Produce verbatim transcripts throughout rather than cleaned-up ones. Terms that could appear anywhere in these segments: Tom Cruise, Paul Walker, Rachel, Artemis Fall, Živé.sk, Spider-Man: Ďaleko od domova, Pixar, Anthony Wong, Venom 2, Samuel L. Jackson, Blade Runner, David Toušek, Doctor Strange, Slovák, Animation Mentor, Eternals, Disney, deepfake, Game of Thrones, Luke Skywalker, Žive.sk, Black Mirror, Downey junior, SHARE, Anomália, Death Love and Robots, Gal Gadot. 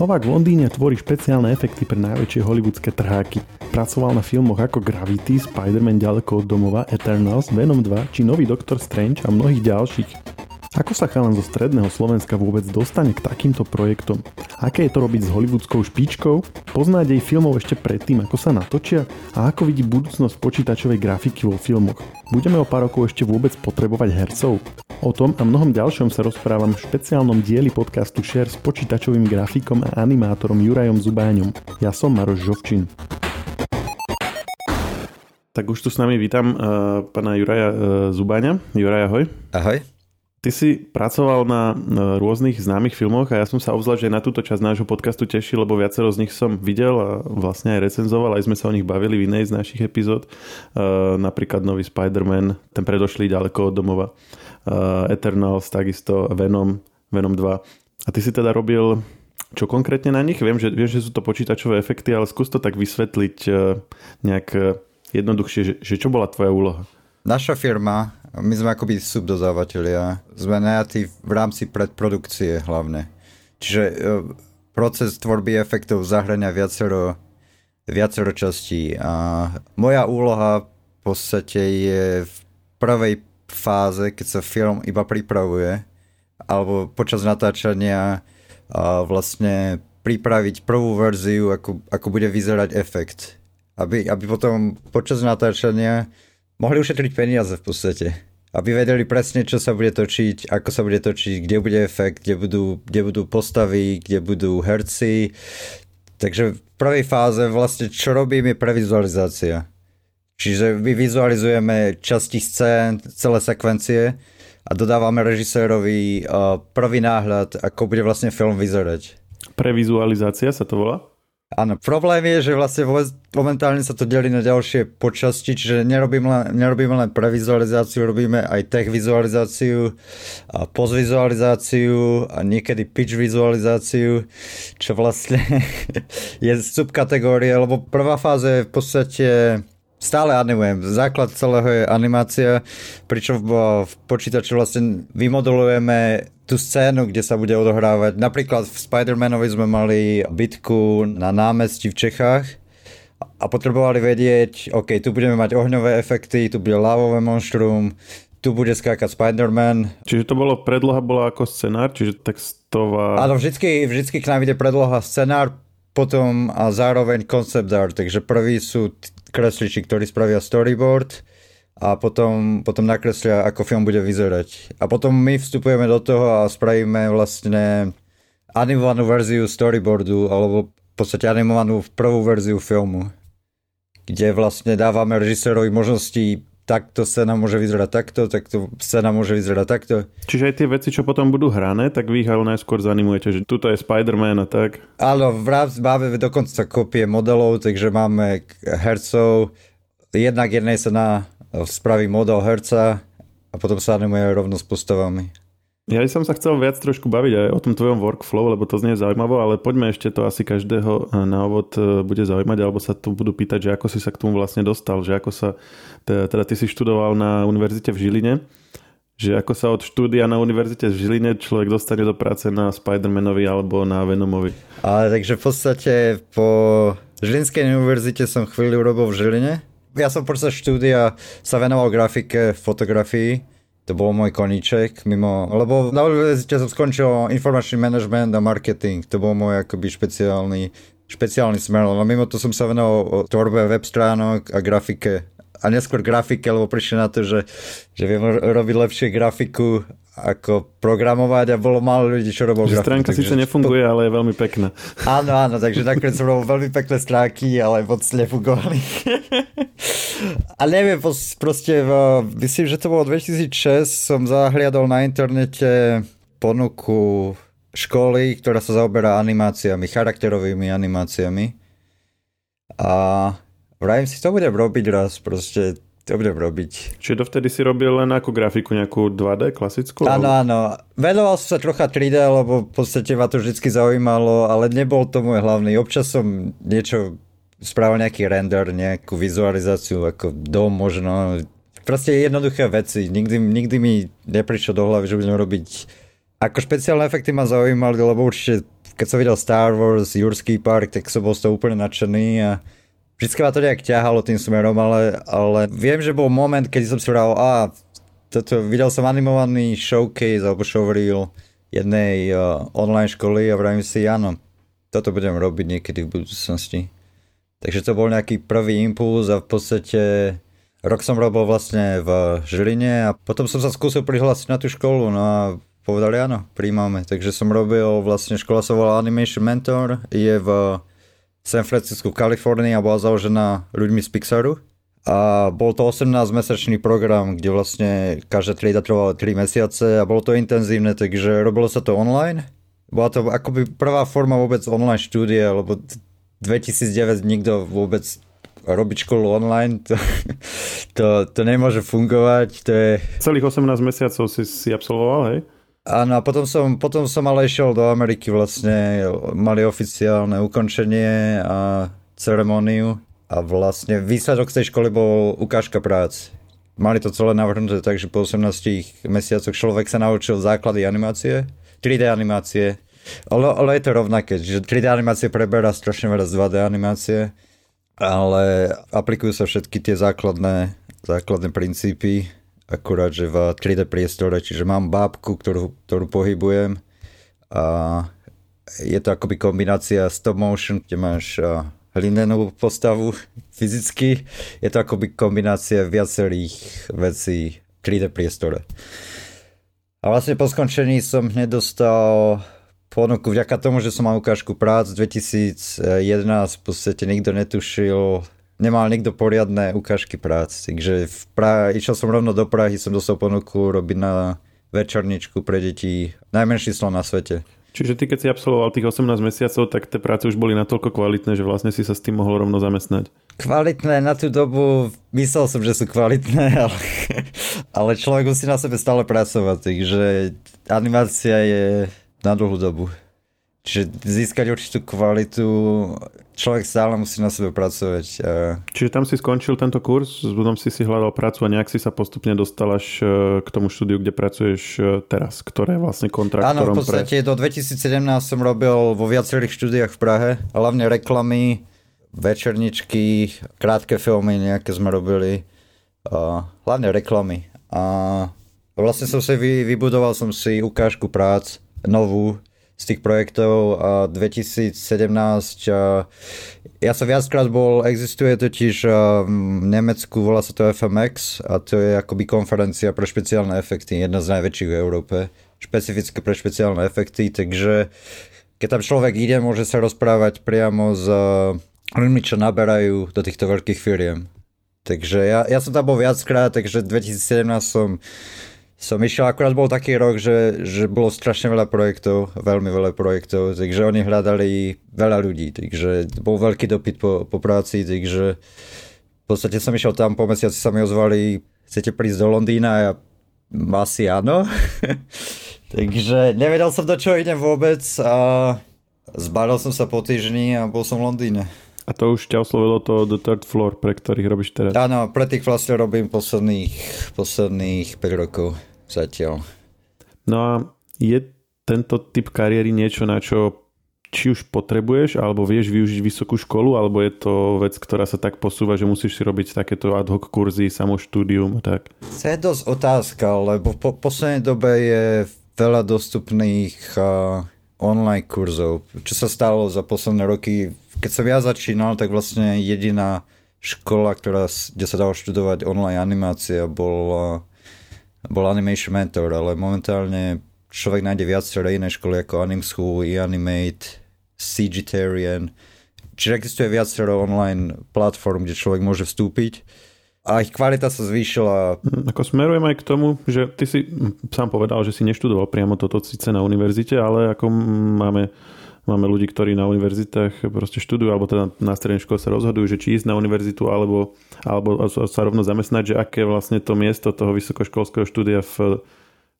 Slovák v Londýne tvorí špeciálne efekty pre najväčšie hollywoodské trháky. Pracoval na filmoch ako Gravity, Spider-Man: Ďaleko od domova, Eternals, Venom dva či nový Doctor Strange a mnohých ďalších. Ako sa chalan zo stredného Slovenska vôbec dostane k takýmto projektom? Aké je to robiť s hollywoodskou špičkou? Pozná dej filmov ešte predtým, ako sa natočia? A ako vidí budúcnosť počítačovej grafiky vo filmoch? Budeme o pár rokov ešte vôbec potrebovať hercov? O tom a mnohom ďalšom sa rozprávam v špeciálnom dieli podcastu SHARE s počítačovým grafikom a animátorom Jurajom Zubáňom. Ja som Maroš Žovčín. Tak už tu s nami vítam uh, pana Juraja uh, Zubáňa. Juraj, ahoj. Ahoj. Ty si pracoval na rôznych známych filmoch a ja som sa obzvlášť aj na túto časť nášho podcastu tešil, lebo viacero z nich som videl a vlastne aj recenzoval, aj sme sa o nich bavili v inej z našich epizód. Uh, napríklad nový Spider-Man, ten predošlý Ďaleko od domova, uh, Eternals, takisto Venom, Venom dva. A ty si teda robil čo konkrétne na nich? Viem, že, viem, že sú to počítačové efekty, ale skús to tak vysvetliť uh, nejak uh, jednoduchšie, že, že čo bola tvoja úloha? Naša firma, my sme akoby subdodávateľia, sme najatí v rámci predprodukcie hlavne. Čiže e, proces tvorby efektov zahrania viacero, viacero častí. A moja úloha v podstate je v prvej fáze, keď sa film iba pripravuje, alebo počas natáčania a vlastne pripraviť prvú verziu, ako, ako bude vyzerať efekt. Aby, aby potom počas natáčania mohli ušetriť peniaze v podstate. Aby vedeli presne, čo sa bude točiť, ako sa bude točiť, kde bude efekt, kde budú, kde budú postavy, kde budú herci. Takže v prvej fáze vlastne čo robím je previzualizácia. Čiže my vizualizujeme časti scén, celé sekvencie a dodávame režisérovi prvý náhľad, ako bude vlastne film vyzerať. Previzualizácia sa to volá? Áno, problém je, že vlastne momentálne sa to delí na ďalšie počasti, čiže nerobíme len, nerobíme len previzualizáciu, robíme aj tech vizualizáciu, a postvizualizáciu a niekedy pitch vizualizáciu, čo vlastne je subkategórie, lebo prvá fáza je v podstate stále animujem. Základ celého je animácia, pričom v počítači vlastne vymodulujeme tú scénu, kde sa bude odohrávať. Napríklad v Spider-Manovi sme mali bitku na námestí v Čechách a potrebovali vedieť, OK, tu budeme mať ohňové efekty, tu bude lávové monštrum, tu bude skákať Spider-Man. Čiže to bolo, predloha bola ako scenár, čiže textová... Áno, vždycky, vždycky k nám ide predloha scenár, potom a zároveň concept art, takže prví sú kresliči, ktorí spravia storyboard, a potom, potom nakreslia, ako film bude vyzerať. A potom my vstupujeme do toho a spravíme vlastne animovanú verziu storyboardu alebo v podstate animovanú prvú verziu filmu, kde vlastne dávame režisérovi možnosti, takto scéna môže vyzerať takto, takto scéna môže vyzerať takto. Čiže aj tie veci, čo potom budú hrané, tak vy ich ale najskôr zanimujete, že tuto je Spider-Man a tak? Áno, máme dokonca kopie modelov, takže máme hercov, jednak jednej sa na... spraví model herca a potom sa animuje rovno s postavami. Ja som sa chcel viac trošku baviť aj o tom tvojom workflow, lebo to znie zaujímavo, ale poďme ešte, to asi každého na úvod bude zaujímať, alebo sa tu budú pýtať, že ako si sa k tomu vlastne dostal, že ako sa, teda ty si študoval na univerzite v Žiline, že ako sa od štúdia na univerzite v Žiline človek dostane do práce na Spidermanovi alebo na Venomovi. Ale takže v podstate po Žilinskej univerzite som chvíľu robil v Žiline. Ja som počas štúdia sa venoval grafike, fotografii, to bol môj koníček, mimo, lebo na univerzite som skončil informačný management a marketing, to bol môj akoby špeciálny, špeciálny smer, ale mimo to som sa venoval tvorbe web stránok a grafike a neskôr grafike, lebo prišli na to, že, že viem robiť lepšie grafiku ako programovať a bolo málo ľudí, čo robilo grafiku. Stránka síce nefunguje, ale je veľmi pekná. Áno, áno, takže nakoniec som robil veľmi pekné stránky, ale moc nefungovali. A neviem, proste myslím, že to bolo dvetisícšesť, som zahliadol na internete ponuku školy, ktorá sa zaoberá animáciami, charakterovými animáciami. A vrajím si, to budem robiť raz, proste to budem robiť. Čiže dovtedy si robil len ako grafiku nejakú dva dé klasickú? Áno, áno. Venoval som sa trocha tri dé, lebo v podstate ma to vždy zaujímalo, ale nebol to môj hlavný. Občas som niečo spravil, nejaký render, nejakú vizualizáciu, ako dom možno. Proste jednoduché veci. Nikdy, nikdy mi neprišlo do hlavy, že budem robiť. Ako špeciálne efekty ma zaujímali, lebo určite keď som videl Star Wars, Jurský park, tak som bol z toho úplne nadšený a vždycky ma to nejak ťahalo tým smerom, ale, ale viem, že bol moment, keď som si vral, a toto, videl som animovaný showcase alebo showreel jednej uh, online školy a vravím si, áno, toto budem robiť niekedy v budúcnosti. Takže to bol nejaký prvý impuls a v podstate rok som robil vlastne v Žiline a potom som sa skúsil prihlásiť na tú školu, no a povedali áno, príjmame. Takže som robil, vlastne škola sa volá Animation Mentor, je v San Francisco, Kalifornii a bola založená ľuďmi z Pixaru a bol to osemnásťmesačný program, kde vlastne každá trieda trvala tri mesiace a bolo to intenzívne, takže robilo sa to online. Bola to akoby prvá forma vôbec online štúdia, lebo dvetisícdeväť nikto vôbec robiť školu online, to, to, to nemôže fungovať. To je... Celých osemnásť mesiacov si, si absolvoval, hej? Áno, a potom som, potom som ale išiel do Ameriky vlastne, mali oficiálne ukončenie a ceremoniu a vlastne výsledok z tej školy bol ukážka prác. Mali to celé navrhnuté, takže po osemnástich mesiacoch človek sa naučil základy animácie, tri dé animácie, ale, ale je to rovnaké, že tri dé animácie preberá strašne veľa z dva dé animácie, ale aplikujú sa všetky tie základné, základné princípy, akurát, že v tri dé priestore, čiže mám bábku, ktorú, ktorú pohybujem a je to akoby kombinácia stop motion, kde máš hlinenú postavu fyzicky, je to akoby kombinácia viacerých vecí v tri dé priestore. A vlastne po skončení som hneď dostal ponuku, vďaka tomu, že som mal ukážku prác dvetisícjedenásť, v podstate nikto netušil, nemal nikto poriadne ukážky prác, takže v pra- išiel som rovno do Prahy, som dostal ponuku robiť na večerničku pre deti, najmenší slon na svete. Čiže ty, keď si absolvoval tých osemnásť mesiacov, tak tie práce už boli natoľko kvalitné, že vlastne si sa s tým mohol rovno zamestnať. Kvalitné na tú dobu, myslel som, že sú kvalitné, ale, ale človek musí na sebe stále pracovať, takže animácia je na dlhú dobu. Čiže získať určitú kvalitu, človek stále musí na sebe pracovať. A... Čiže tam si skončil tento kurz, potom si si hľadal prácu a nejak si sa postupne dostal až k tomu štúdiu, kde pracuješ teraz, ktoré je vlastne kontraktorom. Áno, v podstate pre... do dvetisícsedemnásť som robil vo viacerých štúdiách v Prahe, hlavne reklamy, večerničky, krátke filmy nejaké sme robili, a hlavne reklamy. A vlastne som si vy, vybudoval som si ukážku prác, novú, z tých projektov a dvetisícsedemnásť a ja som viackrát bol, existuje totiž v Nemecku, volá sa to ef em iks a to je akoby konferencia pre špeciálne efekty, jedna z najväčších v Európe, špecificky pre špeciálne efekty, takže keď tam človek ide, môže sa rozprávať priamo s ľuďmi, čo naberajú do týchto veľkých firiem. Takže ja, ja som tam bol viackrát, takže dvetisícsedemnásť som Som išiel, akurát bol taký rok, že, že bolo strašne veľa projektov, veľmi veľa projektov, takže oni hľadali veľa ľudí, takže bol veľký dopyt po, po práci, takže v podstate som išiel tam, po mesiaci sa mi ozvali, chcete prísť do Londýna a ja asi áno, takže nevedel som, do čoho idem vôbec a zbadal som sa po týždni a bol som v Londýne. A to už ťa oslovilo to The Third Floor, pre ktorých robíš teraz? Áno, pre tých vlastne robím posledných, posledných päť rokov. Zatiaľ. No a je tento typ kariéry niečo, na čo či už potrebuješ, alebo vieš využiť vysokú školu, alebo je to vec, ktorá sa tak posúva, že musíš si robiť takéto ad hoc kurzy, samoštúdium a tak? To je dosť otázka, lebo po poslednej dobe je veľa dostupných uh, online kurzov. Čo sa stalo za posledné roky? Keď som ja začínal, tak vlastne jediná škola, ktorá, kde sa dalo študovať online animácia, bola... bol Animation Mentor, ale momentálne človek nájde viacero iné školy ako AnimSchool, E-Animate, CGTarian. Čiže existuje viacero online platform, kde človek môže vstúpiť a ich kvalita sa zvýšila. Ako smerujem aj k tomu, že ty si sám povedal, že si neštudoval priamo toto síce na univerzite, ale ako máme, máme ľudí, ktorí na univerzitách proste študujú, alebo teda na strednej škole sa rozhodujú, že či ísť na univerzitu, alebo, alebo sa rovno zamestnať, že aké vlastne to miesto toho vysokoškolského štúdia v,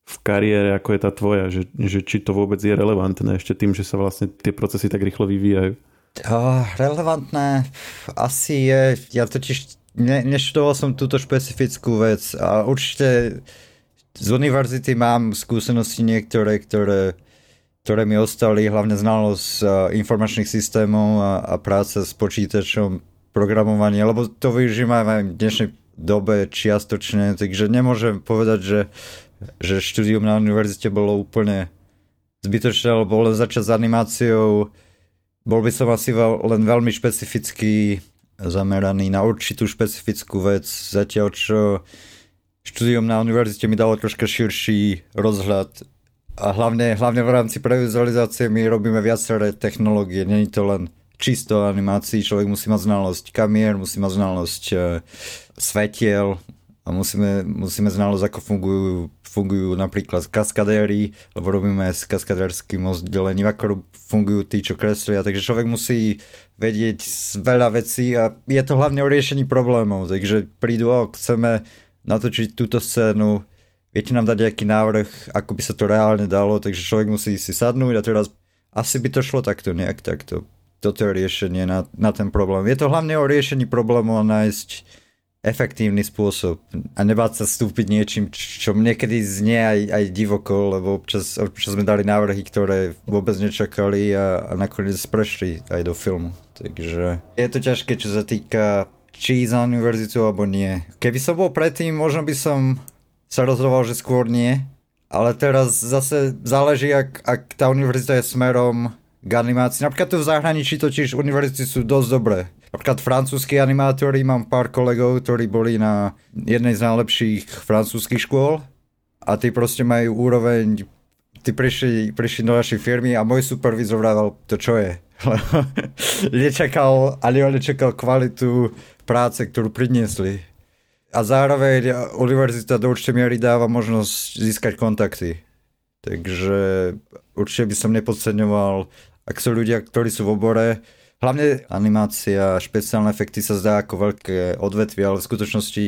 v kariére, ako je tá tvoja, že, že či to vôbec je relevantné ešte tým, že sa vlastne tie procesy tak rýchlo vyvíjajú. Uh, relevantné asi je, ja totiž Ne, neštudoval som túto špecifickú vec a určite z univerzity mám skúsenosti niektoré, ktoré ktoré mi ostali, hlavne znalosť informačných systémov a, a práca s počítačom, programovanie, lebo to využívam aj v dnešnej dobe čiastočne, takže nemôžem povedať, že, že štúdium na univerzite bolo úplne zbytočné, lebo len začať s animáciou, bol by som asi len veľmi špecificky zameraný na určitú špecifickú vec, zatiaľ čo štúdium na univerzite mi dalo troška širší rozhľad a hlavne, hlavne v rámci previzualizácie my robíme viaceré technológie, nie je to len čisto animácií, človek musí mať znalosť kamier, musí mať znalosť e, svetiel a musíme, musíme znalosť, ako fungujú, fungujú napríklad kaskadéri, lebo robíme s kaskadérským oddelením, ako fungujú tí, čo kreslia, takže človek musí vedieť veľa vecí a je to hlavne o riešení problémov, takže prídu, o, chceme natočiť túto scénu, viete nám dať nejaký návrh, ako by sa to reálne dalo, takže človek musí si sadnúť a teraz asi by to šlo takto, nejak takto. Toto je riešenie na, na ten problém. Je to hlavne o riešení problému a nájsť efektívny spôsob a nebáť sa vstúpiť niečím, čo niekedy znie aj, aj divoko, lebo občas, občas sme dali návrhy, ktoré vôbec nečakali a, a nakoniec prešli aj do filmu. Takže je to ťažké, čo sa týka či ísť na univerzitu, alebo nie. Keby som bol predtým, možno by som sa rozhodoval, že skôr nie, ale teraz zase záleží, ak, ak tá univerzita je smerom k animácii. Napríklad tu v zahraničí totiž univerzity sú dosť dobré. Napríklad francúzski animátori, mám pár kolegov, ktorí boli na jednej z najlepších francúzskych škôl a tí proste majú úroveň, tí prišli, prišli do našej firmy a môj supervizor vravel, to čo je? Nečakal, ale on nečakal kvalitu práce, ktorú priniesli. A zároveň univerzita do určitej miery dáva možnosť získať kontakty. Takže určite by som nepodceňoval, ak sú ľudia, ktorí sú v obore. Hlavne animácia, špeciálne efekty sa zdá ako veľké odvetvie, ale v skutočnosti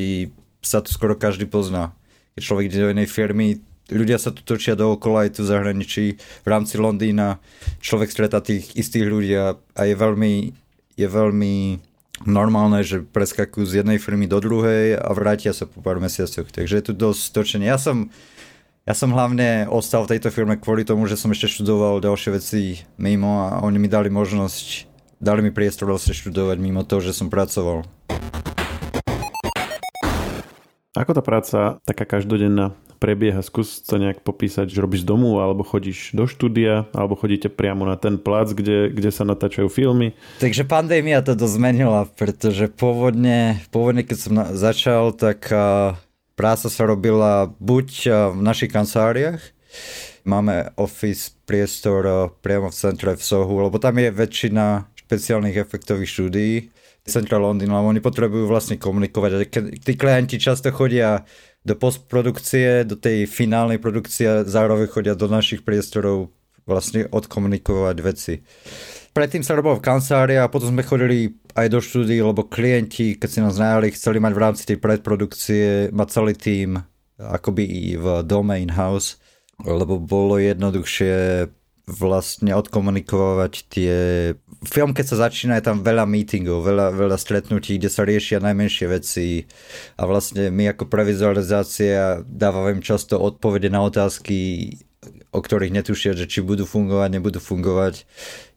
sa to skoro každý pozná. Keď človek ide do inej firmy, ľudia sa tu točia dookola aj tu v zahraničí. V rámci Londýna človek stretá tých istých ľudí a je veľmi, je veľmi normálne, že preskakujú z jednej firmy do druhej a vrátia sa po pár mesiacoch. Takže je tu dosť točenie. Ja som... Ja som hlavne ostal v tejto firme kvôli tomu, že som ešte študoval ďalšie veci mimo a oni mi dali možnosť, dali mi priestor vlastne študovať mimo toho, že som pracoval. Ako tá práca, taká každodenná, prebieha? Skús sa nejak popísať, že robíš domu, alebo chodíš do štúdia, alebo chodíte priamo na ten plác, kde, kde sa natáčajú filmy. Takže pandémia to zmenila, pretože pôvodne, pôvodne keď som na- začal, tak... Uh... Práca sa robila buď v našich kanceláriách, máme office priestor priamo v centre v Sohu, lebo tam je väčšina špeciálnych efektových štúdií v centre Londýna, lebo oni potrebujú vlastne komunikovať. Tí klienti často chodia do postprodukcie, do tej finálnej produkcie, zároveň chodia do našich priestorov vlastne odkomunikovať veci. Predtým sa robilo v kancelárii a potom sme chodili aj do štúdií, lebo klienti, keď si nás najali, chceli mať v rámci tej predprodukcie, mať celý tím akoby v dome in-house, lebo bolo jednoduchšie vlastne odkomunikovať tie... Film, keď sa začína, je tam veľa meetingov, veľa, veľa stretnutí, kde sa riešia najmenšie veci a vlastne my ako previzualizácia dávame často odpovede na otázky, o ktorých netušia, že či budú fungovať, nebudú fungovať.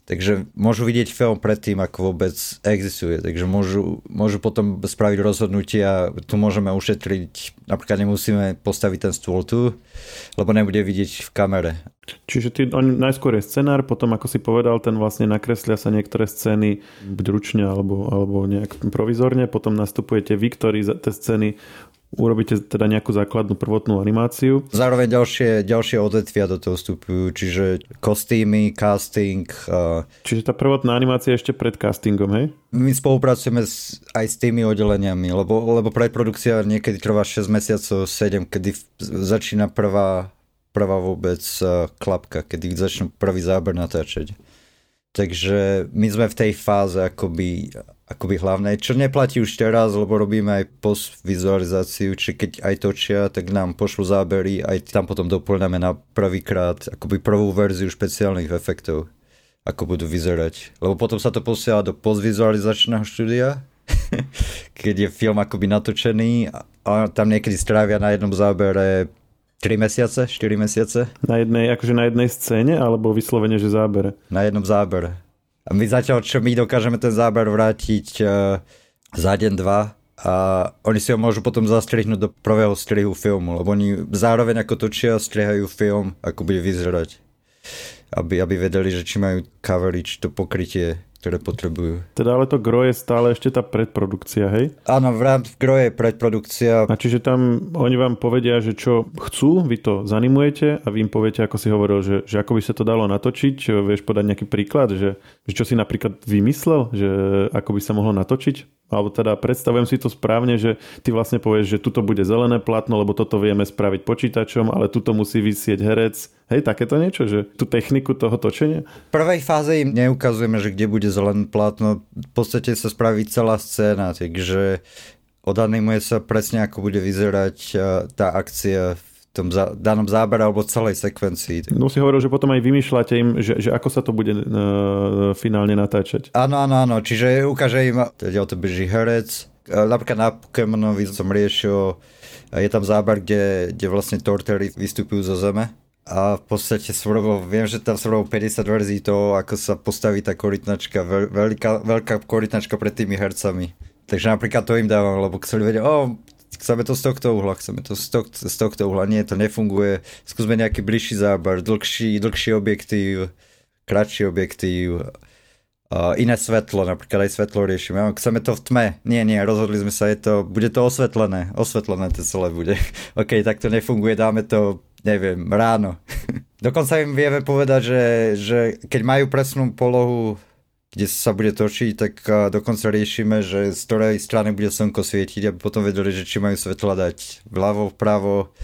Takže môžu vidieť film predtým, ako vôbec existuje. Takže môžu, môžu potom spraviť rozhodnutie a tu môžeme ušetriť. Napríklad nemusíme postaviť ten stôl tu, lebo nebude vidieť v kamere. Čiže ty, on, najskôr je scenár, potom ako si povedal, ten vlastne nakreslia sa niektoré scény ručne alebo, alebo nejak provizorne. Potom nastupujete vy, ktorí tie scény urobíte teda nejakú základnú prvotnú animáciu. Zároveň ďalšie, ďalšie odvetvia do toho vstupujú, čiže kostýmy, casting. A... Čiže tá prvotná animácia je ešte pred castingom, hej? My spolupracujeme s, aj s tými oddeleniami, lebo, lebo predprodukcia niekedy trvá šesť mesiacov, sedem, kedy začína prvá, prvá vôbec klapka, kedy začnú prvý záber natáčať. Takže my sme v tej fáze akoby, akoby hlavnej, čo neplatí už teraz, lebo robíme aj postvizualizáciu, či keď aj točia, tak nám pošlu zábery, aj tam potom doplňame na prvýkrát akoby prvú verziu špeciálnych efektov, ako budú vyzerať. Lebo potom sa to posiela do postvizualizačného štúdia, keď je film akoby natočený a tam niekedy strávia na jednom zábere tri mesiace, štyri mesiace. Na jednej, akože na jednej scéne, alebo vyslovene, že zábere? Na jednom zábere. A my zatiaľ, čo my dokážeme ten záber vrátiť uh, za deň, dva, a oni si ho môžu potom zastrihnúť do prvého strihu filmu, lebo oni zároveň ako točia, strihajú film, ako bude vyzerať. Aby, aby vedeli, že či majú coverage, to pokrytie, ktoré potrebujú. Teda ale to gro je stále ešte tá predprodukcia, hej? Áno, v rámci gro je predprodukcia. A čiže tam oni vám povedia, že čo chcú, vy to zanimujete a vy im poviete, ako si hovoril, že, že ako by sa to dalo natočiť, vieš podať nejaký príklad, že, že čo si napríklad vymyslel, že ako by sa mohlo natočiť? Alebo teda predstavujem si to správne, že ty vlastne povieš, že tuto bude zelené plátno, lebo toto vieme spraviť počítačom, ale tuto musí vysieť herec. Hej, takéto niečo, že tú techniku toho točenia? V prvej fáze im neukazujeme, že kde bude zelené plátno. V podstate sa spraví celá scéna, takže odanimuje sa presne, ako bude vyzerať tá akcia v tom za, danom zábere alebo celej sekvencii. No si hovoril, že potom aj vymýšľate im, že, že ako sa to bude e, finálne natáčať. Áno, áno, áno. Čiže ukáže im, teda o to beží herec. Napríklad na Pokémonovi som riešil, je tam záber, kde, kde vlastne Tortery vystupujú zo zeme. A v podstate som robil, viem, že tam som robil päťdesiat verzií toho, ako sa postaví tá korytnačka, veľká, veľká korytnačka pred tými hercami. Takže napríklad to im dávam, lebo chceli vedieť, oh, chceme to z tohto uhla, chceme to z, toh- z tohto uhla, nie, to nefunguje, skúsme nejaký bližší záber, dlhší, dlhší objektív, kratší objektív, uh, iné svetlo, napríklad aj svetlo riešime, no, chceme to v tme, nie, nie, rozhodli sme sa, je to, bude to osvetlené, osvetlené to celé bude, ok, tak to nefunguje, dáme to, neviem, ráno. Dokonca im vieme povedať, že, že keď majú presnú polohu, kde sa bude točiť, tak dokonca riešime, že z ktorej strany bude slnko svietiť, aby potom vedeli, že či majú svetla dať vľavo, vpravo,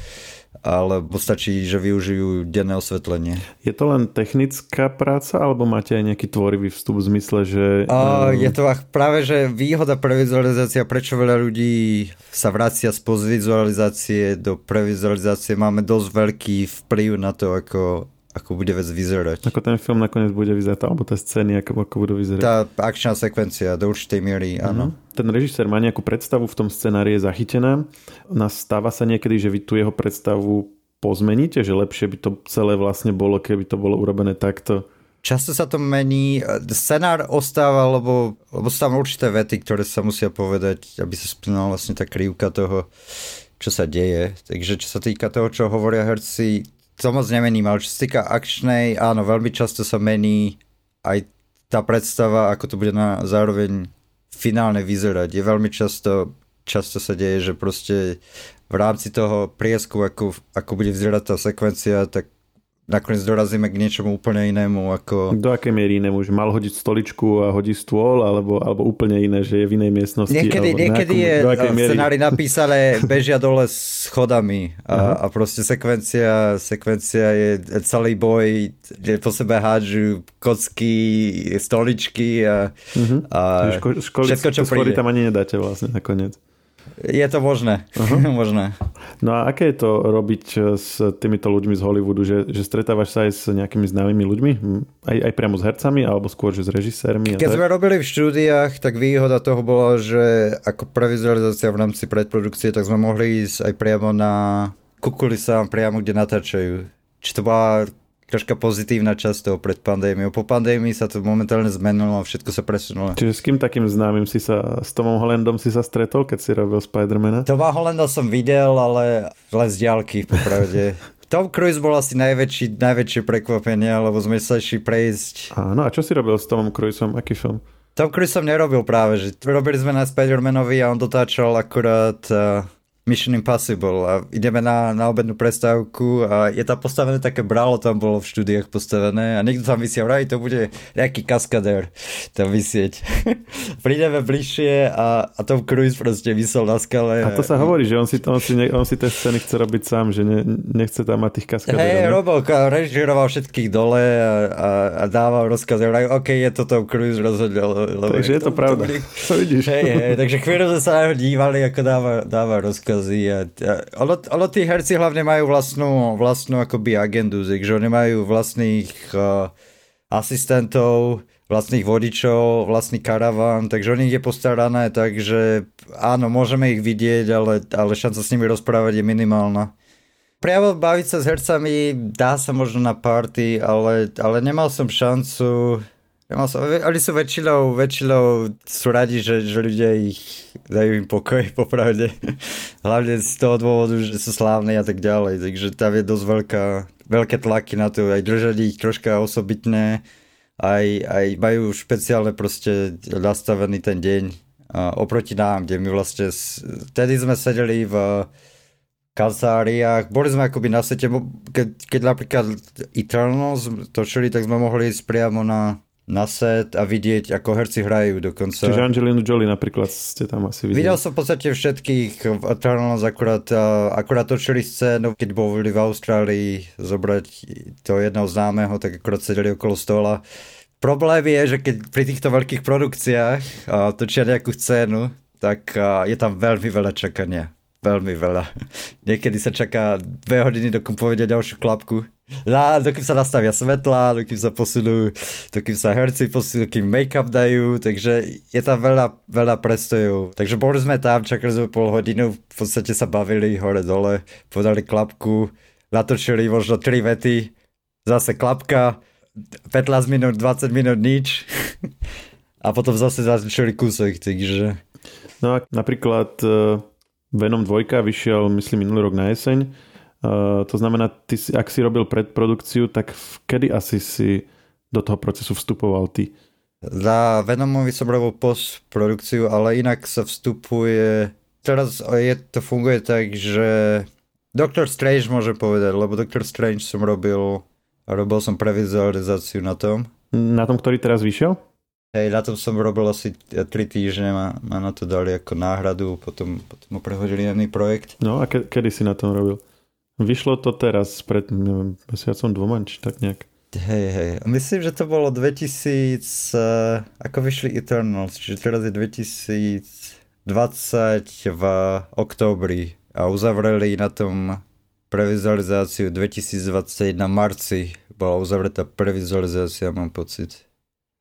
alebo stačí, že využijú denné osvetlenie. Je to len technická práca, alebo máte aj nejaký tvorivý vstup v zmysle, že... A je to práve, že výhoda previzualizácia, prečo veľa ľudí sa vracia z postvizualizácie do previzualizácie, máme dosť veľký vplyv na to, ako... ako bude vec vyzerať. Ako ten film nakoniec bude vyzerať, alebo tá scény, ako, ako budú vyzerať. Tá akčná sekvencia, do určitej miery, áno. Uh-huh. Ten režisér má nejakú predstavu, v tom scenári je zachytená. Nastáva sa niekedy, že vy tu jeho predstavu pozmeníte, že lepšie by to celé vlastne bolo, keby to bolo urobené takto? Často sa to mení. Scenár ostáva, lebo, lebo sú tam určité vety, ktoré sa musia povedať, aby sa splnila vlastne tá krivka toho, čo sa deje. Takže čo sa týka toho, čo hovoria herci, to moc nemením, ale čo sa týka akčnej, áno, veľmi často sa mení aj tá predstava, ako to bude na zároveň finálne vyzerať. Je veľmi často, často sa deje, že proste v rámci toho priesku, ako, ako bude vyzerať tá sekvencia, tak nakoniec dorazíme k niečomu úplne inému. Ako... Do akej miery inému? Že mal hodiť stoličku a hodí stôl, alebo, alebo úplne iné, že je v inej miestnosti? Niekedy, niekedy nejakom, je v scenári napísané, bežia dole schodami a, a proste sekvencia, sekvencia je celý boj, kde po sebe hádžu kocky, stoličky a, uh-huh. a ško- všetko, čo príde. Školy tam ani nedáte vlastne nakoniec. Je to možné. Uh-huh. Možné. No a aké je to robiť s týmito ľuďmi z Hollywoodu? Že, že stretávaš sa aj s nejakými známymi ľuďmi? Aj, aj priamo s hercami? Alebo skôr, že s režisérmi? Keď sme robili v štúdiách, tak výhoda toho bola, že ako previzualizácia v rámci predprodukcie, tak sme mohli ísť aj priamo na kukulisám, priamo kde natáčajú. Či to bola troška pozitívna časť toho pred pandémiou. Po pandémii sa to momentálne zmenilo a všetko sa presunulo. Čiže s kým takým známym si sa, s Tomom Hollandom si sa stretol, keď si robil Spidermana? Toma Hollanda som videl, ale len z diaľky, popravde. Tom Cruise bol asi najväčší, najväčšie prekvapenie, lebo sme sa išli prejsť. Áno, a čo si robil s Tomom Cruiseom? Aký film? Tom Cruise som nerobil práve, že robili sme na Spidermanovi a on dotáčal akurát... Uh... Mission Impossible a ideme na, na obednú prestávku a je tam postavené také brálo, tam bolo v štúdiách postavené a niekto tam vysiel, vraj to bude nejaký kaskadér tam vysieť. Prídeme bližšie a, a Tom Cruise proste vysel na skale. A to sa hovorí, že on si, on si, on si tie scény chce robiť sám, že ne, nechce tam mať tých kaskadérov. Hej, robil, režiroval všetkých dole a, a, a dával rozkazy, vraj, ok, je to Tom Cruise, rozhodol. Takže je to pravda, to vidíš. Hej, hej, takže chvíľu sme sa dívali, ako dáva, dáva rozkazy. A, a, ale, ale tí herci hlavne majú vlastnú, vlastnú akoby agendu, že oni majú vlastných uh, asistentov, vlastných vodičov, vlastný karaván, takže oni je postarané, takže áno, môžeme ich vidieť, ale, ale šanca s nimi rozprávať je minimálna. Priamo baviť sa s hercami dá sa možno na party, ale, ale nemal som šancu. Nemal som, oni sú väčšinou, väčšinou sú radi, že, že ľudia ich dajú im pokoj, popravde. Hlavne z toho dôvodu, že sú slávni a tak ďalej. Takže tam je dosť veľká, veľké tlaky na to, aj držať ich troška osobitné, aj, aj majú špeciálne proste nastavený ten deň uh, oproti nám, kde my vlastne, vtedy sme sedeli v kanceláriách, boli sme akoby na svete, keď, keď napríklad Eternals točili, tak sme mohli ísť priamo na, na set a vidieť, ako herci hrajú dokonca. Čiže Angelinu Jolie napríklad ste tam asi videli. Videl som v podstate všetkých v Eternals, akurát, akurát točili scénu, keď boli v Austrálii zobrať toho jedného známeho, tak akurát sedeli okolo stola. Problém je, že keď pri týchto veľkých produkciách točia nejakú scénu, tak je tam veľmi veľa čakania. Veľmi veľa. Niekedy sa čaká dve hodiny, dokým povedia ďalšiu klapku. A dokým sa nastavia svetla, dokým sa posunú, dokým sa herci posunú, dokým make-up dajú, takže je tam veľa, veľa prestojov. Takže boli sme tam, čakali sme pol hodinu, v podstate sa bavili hore-dole, podali klapku, natočili možno tri vety, zase klapka, pätnásť minút, dvadsať minút, nič. A potom zase natočili kúsok, takže... No a napríklad... Venom dva vyšiel, myslím, minulý rok na jeseň. Uh, to znamená, ty, ak si robil predprodukciu, tak kedy asi si do toho procesu vstupoval ty? Za Venomovi som robil postprodukciu, ale inak sa vstupuje... Teraz je, to funguje tak, že... Doctor Strange môže povedať, lebo Doctor Strange som robil... A robil som previzualizáciu na tom. Na tom, ktorý teraz vyšiel? Hej, na tom som robil asi tri týždne, ma, ma na to dali ako náhradu, potom, potom prehodili jedný projekt. No a ke, kedy si na tom robil? Vyšlo to teraz, pred neviem, mesiacom dvoma, či tak nejak. Hej, hej, myslím, že to bolo dvetisíc, ako vyšli Eternals, čiže teraz je dvetisícdvadsať v októbri a uzavreli na tom previzualizáciu dvetisícdvadsaťjeden na marci, bola uzavretá previzualizácia, mám pocit.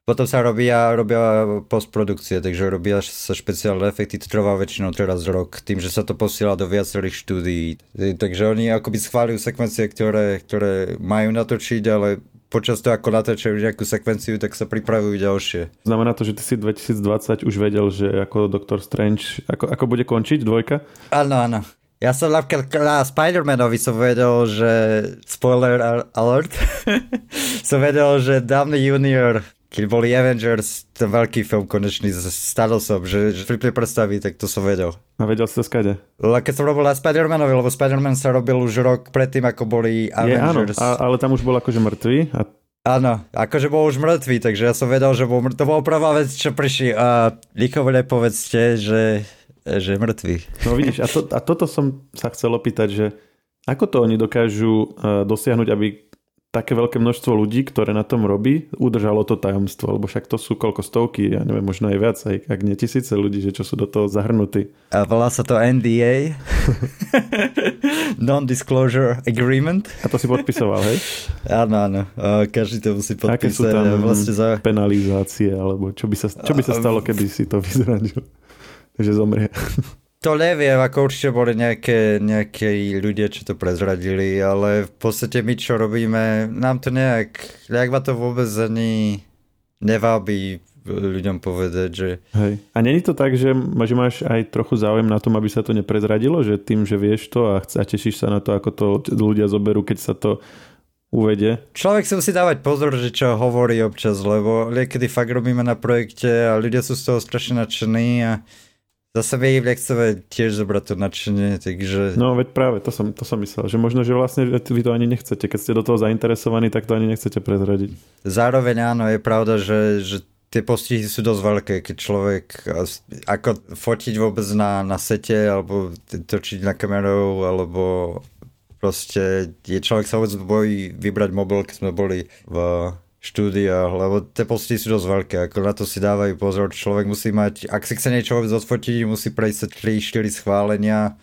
Potom sa robia, robia postprodukcie, takže robia sa špeciálne efekty, to trvá väčšinou teraz rok, tým, že sa to posiela do viacerých štúdií. Takže oni akoby schváľujú sekvencie, ktoré, ktoré majú natočiť, ale počas toho, ako natáčajú nejakú sekvenciu, tak sa pripravujú ďalšie. Znamená to, že ty si dvetisícdvadsať už vedel, že ako Doctor Strange, ako, ako bude končiť dvojka? Áno, áno. Ja som napríklad na Spidermanovi som vedel, že... Spoiler alert. Som vedel, že Downey junior Keď boli Avengers, ten veľký film konečný s Thanosom, že, že pri predstaví, tak to som vedel. A vedel si to skade? Ale keď som robil na Spider-Manovi, lebo Spider-Man sa robil už rok predtým, ako boli Avengers. Je, áno, a, ale tam už bol akože mŕtvý. A... Áno, akože bol už mŕtvý, takže ja som vedel, že bol mŕtvý. To bola prvá vec, čo prišli. A nikomu nepovedzte, že, že je mŕtvý. No vidíš, a, to, a toto som sa chcel opýtať, že ako to oni dokážu uh, dosiahnuť, aby... také veľké množstvo ľudí, ktoré na tom robí, udržalo to tajomstvo, lebo však to sú koľko stovky, ja neviem, možno aj viac, aj ak nie tisíce ľudí, že čo sú do toho zahrnutí. A volá sa to en dé á, Non-Disclosure Agreement. A to si podpisoval, hej? Áno, áno, každý to musí podpísať. Aké sú tam vlastne za... penalizácie, alebo čo by sa, čo by sa stalo, keby si to vyzradil, že zomrie? To neviem, ako určite boli nejaké, nejaké ľudia, čo to prezradili, ale v podstate my, čo robíme, nám to nejak, nejak ma to vôbec ani nevábi ľuďom povedať, že... Hej. A není to tak, že, že máš aj trochu záujem na tom, aby sa to neprezradilo, že tým, že vieš to a, chc- a tešíš sa na to, ako to ľudia zoberú, keď sa to uvede? Človek si musí dávať pozor, že čo hovorí občas, lebo niekedy fakt robíme na projekte a ľudia sú z toho strašne nadšení a zase my im nechceme tiež zobrať to nadšenie, takže... No veď práve, to som, to som myslel, že možno, že vlastne vy to ani nechcete, keď ste do toho zainteresovaní, tak to ani nechcete prezradiť. Zároveň áno, je pravda, že, že tie postihy sú dosť veľké, keď človek, ako fotiť vôbec na, na sete, alebo točiť na kamerou, alebo proste je človek sa vôbec bojí vybrať mobil, keď sme boli v štúdiách, lebo tie postihy sú dosť veľké, ako na to si dávajú pozor, človek musí mať, ak si chce niečo odfotiť, musí prejsť tri štyri schválenia,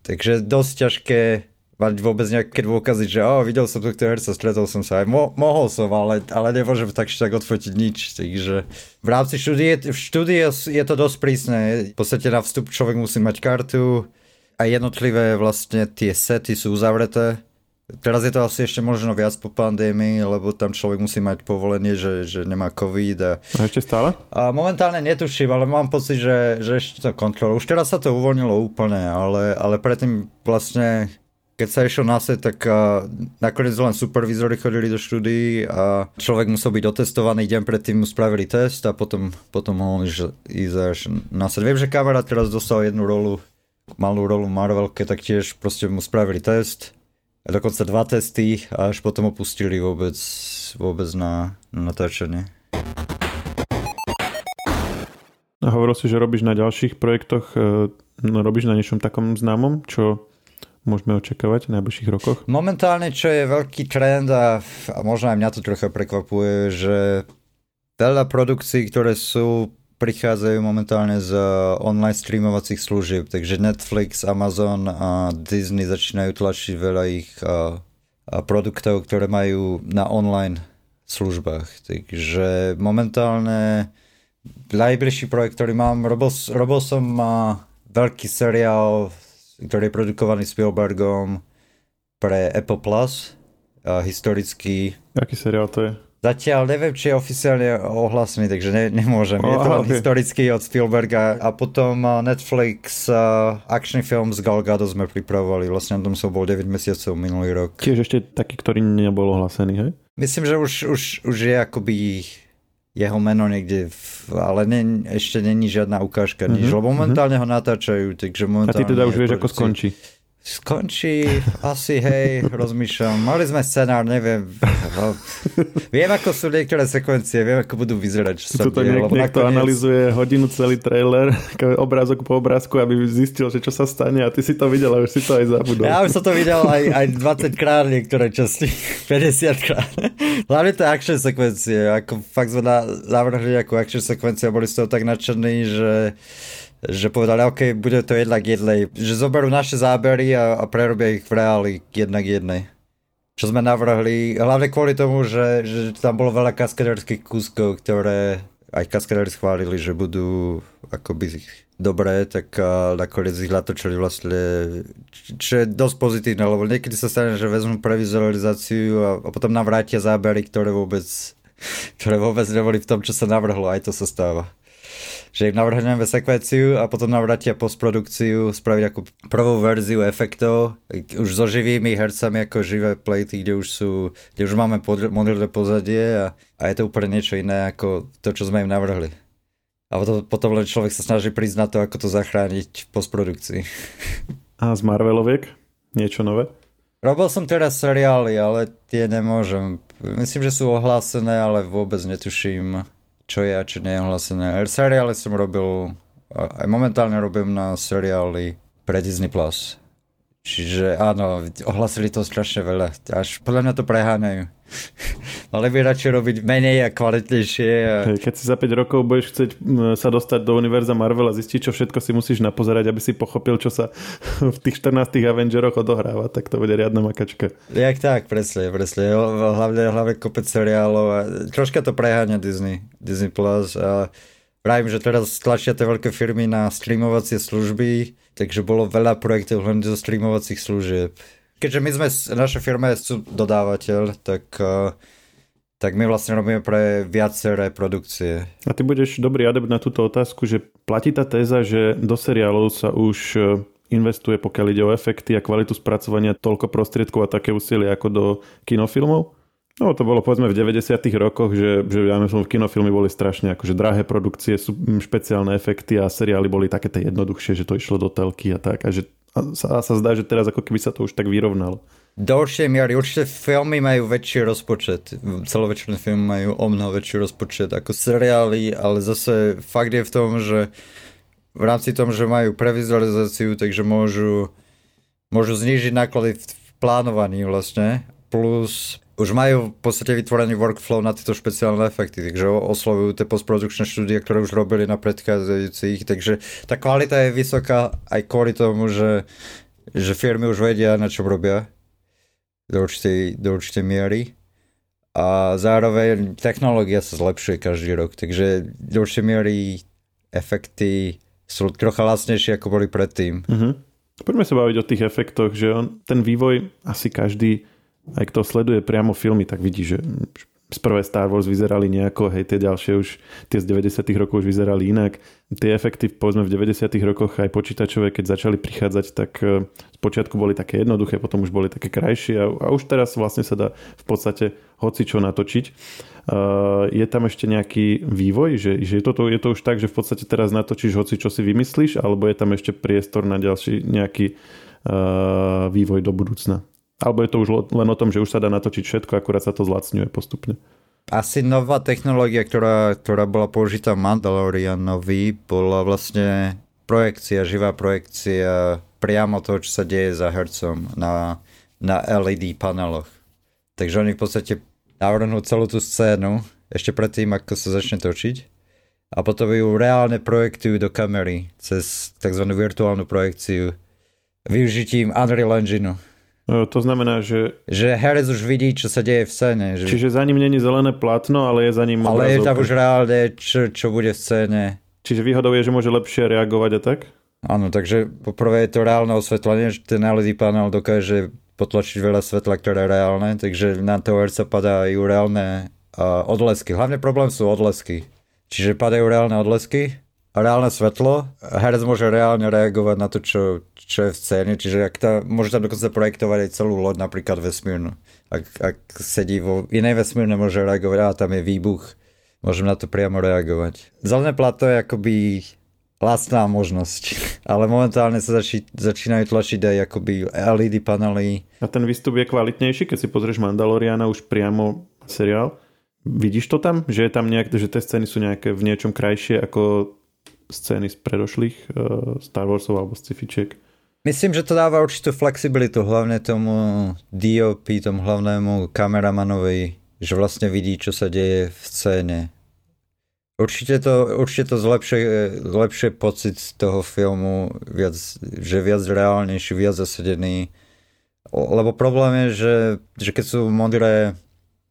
takže dosť ťažké mať vôbec nejaké dôkazy, že oh, videl som tohto herca, stretol som sa aj, Mo- mohol som, ale, ale nemôžem tak, tak odfotiť nič, takže v rámci štúdie, v štúdie je to dosť prísne, v podstate na vstup človek musí mať kartu, a jednotlivé vlastne tie sety sú uzavreté. Teraz je to asi ešte možno viac po pandémii, lebo tam človek musí mať povolenie, že, že nemá COVID. A... a ešte stále? A momentálne netuším, ale mám pocit, že, že ešte to kontroluje. Už teraz sa to uvoľnilo úplne, ale, ale predtým vlastne, keď sa išlo na set, tak a, nakoniec len supervízory chodili do štúdií a človek musel byť otestovaný, deň predtým mu spravili test a potom, potom mohol ísť až na set. Viem, že kamarát teraz dostal jednu rolu, malú rolu v Marvelke, tak tiež proste mu spravili test. A dokonca dva testy a až potom opustili vôbec, vôbec na, na natáčanie. A hovoril si, že robíš na ďalších projektoch, no, robíš na niečom takom známom, čo môžeme očakávať v najbližších rokoch? Momentálne, čo je veľký trend a, a možno aj mňa to trocha prekvapuje, že veľa produkcií, ktoré sú, prichádzajú momentálne z online streamovacích služieb, takže Netflix, Amazon a Disney začínajú tlačiť veľa ich a, a produktov, ktoré majú na online službách. Takže momentálne najbližší projekt, ktorý mám, robil, robil som a, veľký seriál, ktorý je produkovaný Spielbergom pre Apple Plus, a historický. Aký seriál to je? Zatiaľ neviem, či je oficiálne ohlásený, takže ne, nemôžem. Je to len historický od Spielberga. A potom Netflix, uh, akčný film z Gal Gadot sme pripravovali. Vlastne na tom som bol deväť mesiacov minulý rok. Tiež ešte taký, ktorý nebol ohlásený, hej? Myslím, že už, už, už je akoby jeho meno niekde, v, ale ne, ešte není žiadna ukážka. Mm-hmm. Nič, lebo momentálne mm-hmm. ho natáčajú. Takže momentálne a ty teda už vieš, produkcie. Ako skončí. Skončí, asi hej, rozmýšľam. Mali sme scenár, neviem. Viem, ako sú niektoré sekvencie, viem, ako budú vyzerať. Čo to niek- niekto nakoniec... analyzuje hodinu celý trailer, obrázok po obrázku, aby zistil, že čo sa stane a ty si to videl a už si to aj zabudol. Ja už som to videl aj, aj dvadsať krát niektoré časti, päťdesiat krát. Hlavne to action sekvencie, ako fakt sme navrhli ako action sekvencie a boli z toho tak nadšení, že... že povedali, ok, bude to jednak jedlej. Že zoberú naše zábery a, a prerobia ich v reáli jednak jednej. Čo sme navrhli, hlavne kvôli tomu, že, že tam bolo veľa kaskaderských kúskov, ktoré aj kaskaderi schválili, že budú akoby dobré, tak nakoniec ich natočili vlastne, čo je dosť pozitívne, lebo niekedy sa stane, že vezmú pre vizualizáciu a, a potom nám vrátia zábery, ktoré vôbec, ktoré vôbec neboli v tom, čo sa navrhlo, aj to sa stáva. Že im navrhneme sekvenciu a potom navratia postprodukciu, spraviť ako prvú verziu efektov, už so živými hercami ako živé plejty, kde už sú, kde už máme modelné pozadie a, a je to úplne niečo iné ako to, čo sme im navrhli. A potom, potom len človek sa snaží prísť na to, ako to zachrániť v postprodukcii. A z Marveloviek? Niečo nové? Robil som teraz seriály, ale tie nemôžem. Myslím, že sú ohlásené, ale vôbec netuším... čo je a čo nie je hlásené. Seriály som robil, aj momentálne robím na seriály pre Disney+. Čiže áno, ohlasili to strašne veľa. Až podľa mňa to preháňajú. Mali by radšej robiť menej a kvalitnejšie. A... keď si za päť rokov budeš chcieť sa dostať do univerza Marvel a zistiť, čo všetko si musíš napozerať, aby si pochopil, čo sa v tých štrnástich Avengeroch odohráva, tak to bude riadna makačka. Jak tak, presne, presne. Hlavne, hlavne kopec seriálov. A... troška to preháňa Disney, Disney Plus a... Pravím, že teraz tlačia tie veľké firmy na streamovacie služby, takže bolo veľa projektov len zo streamovacích služieb. Keďže my sme, naša firma je dodávateľ, tak, tak my vlastne robíme pre viaceré produkcie. A ty budeš dobrý adept na túto otázku, že platí tá téza, že do seriálov sa už investuje, pokiaľ ide o efekty a kvalitu spracovania toľko prostriedkov a také úsilie ako do kinofilmov? No to bolo povedzme v deväťdesiatych rokoch, že, že ja myslím, v kinofilmy boli strašne akože drahé produkcie, sú špeciálne efekty a seriály boli také tie jednoduchšie, že to išlo do telky a tak. A, že, a, sa, a sa zdá, že teraz ako keby sa to už tak vyrovnalo. Do určitej miery. Určite filmy majú väčší rozpočet. Celovečerné filmy majú o mnoho väčší rozpočet ako seriály, ale zase fakt je v tom, že v rámci tom, že majú previzualizáciu, takže môžu, môžu znížiť náklady v plánovaní vlastne. Plus... už majú v podstate vytvorený workflow na tieto špeciálne efekty, takže oslovujú tie postprodukčné štúdie, ktoré už robili na predchádzajúcich, takže tá kvalita je vysoká aj kvôli tomu, že, že firmy už vedia, na čo robia do určitej, do určitej miery a zároveň technológia sa zlepšuje každý rok, takže do určitej miery efekty sú trocha lacnejšie, ako boli predtým. Mm-hmm. Poďme sa baviť o tých efektoch, že on, ten vývoj asi každý, aj kto sleduje priamo filmy, tak vidí, že z prvé Star Wars vyzerali nejako, hej, tie ďalšie už, tie z deväťdesiatych rokov už vyzerali inak. Tie efekty, povedzme, v deväťdesiatych rokoch aj počítačové, keď začali prichádzať, tak spočiatku boli také jednoduché, potom už boli také krajšie a, a už teraz vlastne sa dá v podstate hocičo natočiť. Uh, je tam ešte nejaký vývoj? Že, že je, to, je to už tak, že v podstate teraz natočíš hocičo si vymyslíš, alebo je tam ešte priestor na ďalší nejaký uh, vývoj do budúcna? Alebo je to už len o tom, že už sa dá natočiť všetko, akurát sa to zlacňuje postupne? Asi nová technológia, ktorá, ktorá bola použitá v Mandalorianovi, bola vlastne projekcia, živá projekcia priamo toho, čo sa deje za hercom na, na el í dé paneloch. Takže oni v podstate navrhnú celú tú scénu ešte predtým, ako sa začne točiť. A potom ju reálne projektujú do kamery cez tzv. Virtuálnu projekciu využitím Unreal Engine. To znamená, že... Že herec už vidí, čo sa deje v scéne. Že... Čiže za ním není zelené plátno, ale je za ním... Ale je tam už reálne, čo, čo bude v scéne. Čiže výhodou je, že môže lepšie reagovať a tak? Áno, takže poprvé je to reálne osvetlenie, že ten el í dé panel dokáže potlačiť veľa svetla, ktoré je reálne, takže na toho herca padajú reálne uh, odlesky. Hlavne problém sú odlesky. Čiže padajú reálne odlesky, reálne svetlo, herec môže reálne reagovať na to, čo, čo je v scéne, čiže ak tá, môže tam dokonca projektovať aj celú loď, napríklad vesmírnu. Ak, ak sedí vo inej vesmírne, môže reagovať, a tam je výbuch, môžem na to priamo reagovať. Zelené plato je akoby lacná možnosť, ale momentálne sa začí, začínajú tlačiť aj akoby el í dé panely. A ten výstup je kvalitnejší, keď si pozrieš Mandaloriana už priamo seriál? Vidíš to tam? Že je tam nejak, že tie scény sú nejaké v niečom krajšie ako scény z predošlých uh, Star Warsov alebo sci-fičiek? Myslím, že to dáva určitú flexibilitu, hlavne tomu dé ó pé, tomu hlavnému kameramanovi, že vlastne vidí, čo sa deje v scéne. Určite to, určite to zlepšie, zlepšie pocit toho filmu, viac, že viac reálnejší, viac zasedený. Lebo problém je, že, že keď sú modré,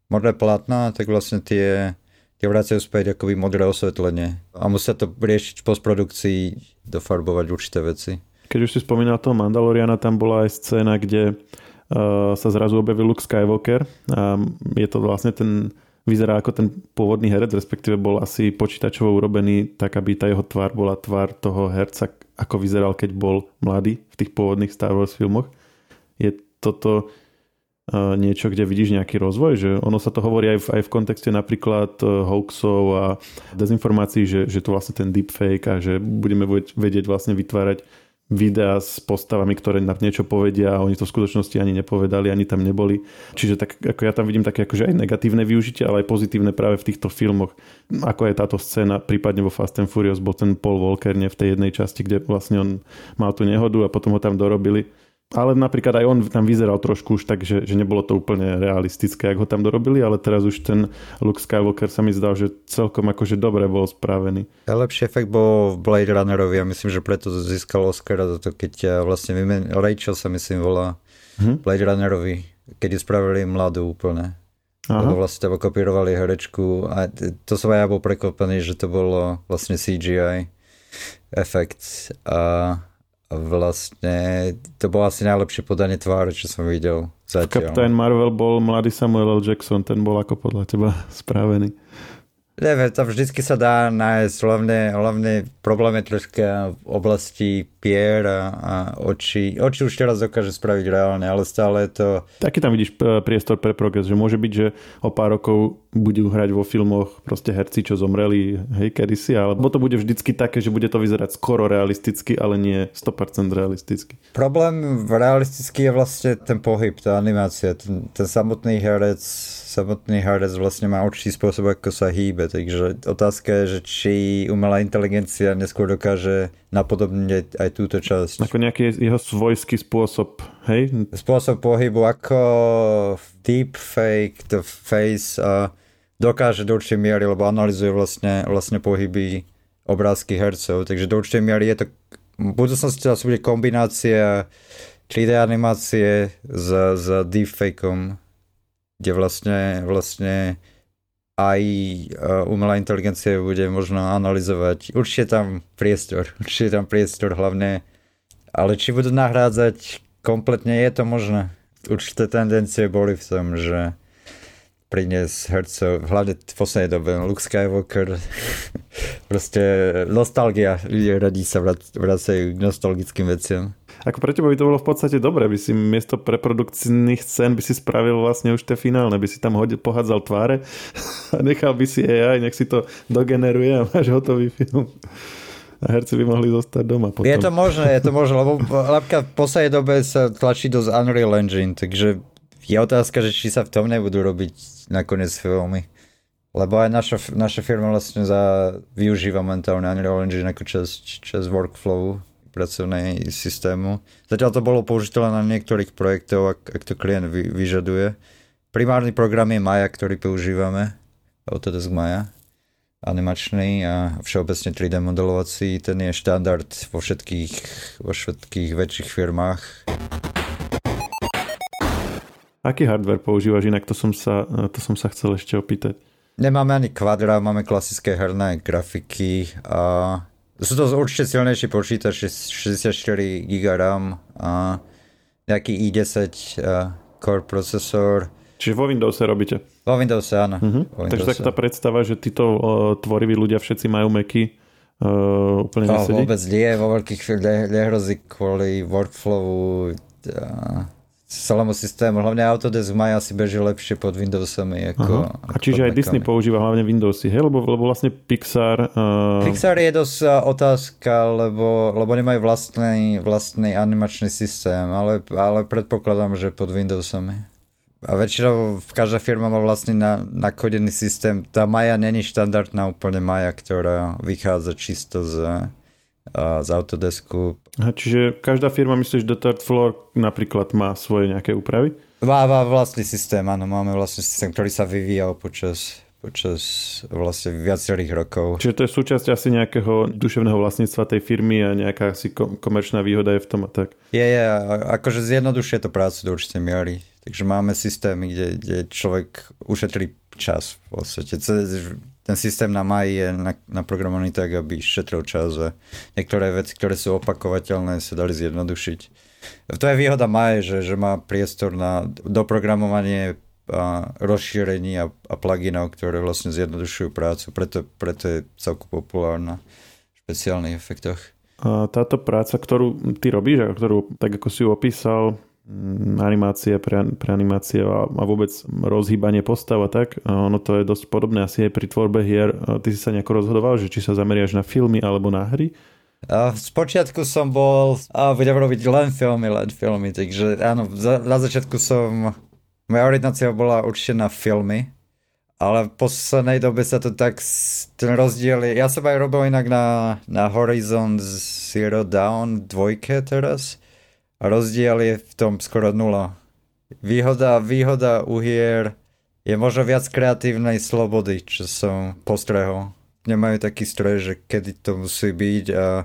modré plátna, tak vlastne tie... tie vracajú späť akoby modré osvetlenie a musia to riešiť v postprodukcii, dofarbovať určité veci. Keď už si spomínal toho Mandaloriana, tam bola aj scéna, kde uh, sa zrazu objavil Luke Skywalker a je to vlastne ten, vyzerá ako ten pôvodný herec, respektíve bol asi počítačovo urobený tak, aby tá jeho tvár bola tvár toho herca, ako vyzeral, keď bol mladý v tých pôvodných Star Wars filmoch. Je toto niečo, kde vidíš nejaký rozvoj, že ono sa to hovorí aj v, aj v kontexte napríklad hoaxov a dezinformácií, že, že to vlastne ten deepfake a že budeme vedieť vlastne vytvárať videá s postavami, ktoré nám niečo povedia a oni to v skutočnosti ani nepovedali, ani tam neboli. Čiže tak, ako ja tam vidím také akože aj negatívne využitie, ale aj pozitívne práve v týchto filmoch. Ako je táto scéna, prípadne vo Fast and Furious bol ten Paul Walker nie v tej jednej časti, kde vlastne on mal tú nehodu a potom ho tam dorobili. Ale napríklad aj on tam vyzeral trošku už tak, že, že nebolo to úplne realistické, ako ho tam dorobili, ale teraz už ten Luke Skywalker sa mi zdal, že celkom akože dobre bol spravený. Najlepší efekt bol v Blade Runnerovi a myslím, že preto získal Oscara za to, keď vlastne vymen... Rachel sa myslím volá hm? Blade Runnerovi, kedy spravili mladú úplne. Aha. Vlastne tam kopírovali herečku a to som aj ja bol prekvapený, že to bolo vlastne cé gé í efekt a vlastne to bolo asi najlepšie podanie tváre, čo som videl zatiaľ. Captain Marvel bol mladý Samuel L. Jackson, ten bol ako podľa teba spravený. Neviem, tam vždycky sa dá nájsť, hlavne, hlavne problém je troška v oblasti pier a, a očí. Oči už teraz dokáže spraviť reálne, ale stále je to... Taký tam vidíš priestor pre progres, že môže byť, že o pár rokov budú hrať vo filmoch proste herci, čo zomreli, hej, kedysi, alebo to bude vždycky také, že bude to vyzerať skoro realisticky, ale nie sto percent realisticky. Problém realisticky je vlastne ten pohyb, tá animácia, ten, ten samotný herec, samotný herec vlastne má určitý spôsob, ako sa hýbe. Takže otázka je, že či umelá inteligencia neskôr dokáže napodobniť aj túto časť. Ako nejaký jeho svojský spôsob, hej? Spôsob pohybu, ako deepfake, the face uh, dokáže do určitej miery, lebo analyzuje vlastne, vlastne pohyby obrázky hercov. Takže do určitej miery je to, v budúcnosti asi bude kombinácia tri dé animácie s, s deepfakeom, kde vlastne vlastne aj umelá inteligencia bude možno analyzovať. Určite tam priestor. Určite tam priestor, hlavne Ale či budú nahrádzať kompletne, je to možné. Určité tendencie boli v tom, že priniesť hercov, hlavne v poslednej dobe, Luke Skywalker, proste nostalgia, ľudia radí sa vracajú k nostalgickým veciam. Ako pre teba by to bolo v podstate dobré, by si miesto preprodukčných scén by si spravil vlastne už tie finálne, by si tam hodil, pohádzal tváre a nechal by si á í, nech si to dogeneruje a máš hotový film. A herci by mohli zostať doma potom. Je to možné, je to možné, lebo v poslednej dobe sa tlačí dosť Unreal Engine, takže je otázka, že či sa v tom nebudú robiť nakoniec filmy. Lebo aj naša, naša firma vlastne za, využíva mentálne Unreal Engine ako časť, časť workflowu, pracovnej systému. Zatiaľ to bolo použité na niektorých projektov, ak, ak to klient vy, vyžaduje. Primárny program je Maya, ktorý používame. Autodesk Maya. Animačný a všeobecne tri dé modelovací. Ten je štandard vo všetkých, vo všetkých väčších firmách. Aký hardware používaš? Inak to som sa, to som sa chcel ešte opýtať. Nemáme ani kvadra, máme klasické herné grafiky a sú to určite silnejší počítače, šesťdesiatštyri giga RAM a nejaký i desať core procesor. Čiže vo Windowse robíte? Vo Windowse, áno. Uh-huh. Vo Windowse. Takže tak tá predstava, že títo uh, tvoriví ľudia všetci majú Macy, uh, úplne nesedí? To vôbec nie, vo veľkých firmách nehrozí kvôli workflowu a celému systému. Hlavne Autodesk Maya si beží lepšie pod Windowsami. Ako, a čiže aj Macami. Disney používa hlavne Windowsy, hej? Lebo, lebo vlastne Pixar... Uh... Pixar je dosť otázka, lebo, lebo nemajú vlastný, vlastný animačný systém, ale, ale predpokladám, že pod Windowsami. A väčšinou každá firma má vlastný na, nakodený systém. Tá Maya není štandardná úplne Maya, ktorá vychádza čisto z... z Autodesku. Aha, čiže každá firma, myslíš, The Third Floor napríklad má svoje nejaké úpravy? Má, má vlastný systém, áno, máme vlastný systém, ktorý sa vyvíjal počas, počas vlastne viacerých rokov. Čiže to je súčasť asi nejakého duševného vlastníctva tej firmy a nejaká asi komerčná výhoda je v tom a tak? Je, je, akože zjednodušuje to prácu do určitej miery. Takže máme systémy, kde, kde človek ušetrí čas v podstate. Ten systém na Maji je naprogramovaný tak, aby šetril čas a niektoré veci, ktoré sú opakovateľné, sa dali zjednodušiť. To je výhoda Maje, že, že má priestor na doprogramovanie a rozšírení a, a pluginov, ktoré vlastne zjednodušujú prácu. Preto, preto je celku populárna v špeciálnych efektoch. A táto práca, ktorú ty robíš, ktorú tak ako si ju opísal, animácie pre, pre animácie a, a vôbec rozhýbanie postav a tak. Ono to je dosť podobné asi aj pri tvorbe hier. Ty si sa nejako rozhodoval, že či sa zameriaš na filmy alebo na hry? Spočiatku som bol a budem robiť len filmy, len filmy. Takže áno, za, na začiatku som... Moja orientácia bola určite na filmy, ale v poslednej dobe sa to tak... Ten rozdiel je... Ja som aj robil inak na, na Horizon Zero Dawn dva teraz. A rozdiel je v tom skoro nula. Výhoda, výhoda u hier je možno viac kreatívnej slobody, čo som postrehol. Nemajú taký stroj, že kedy to musí byť a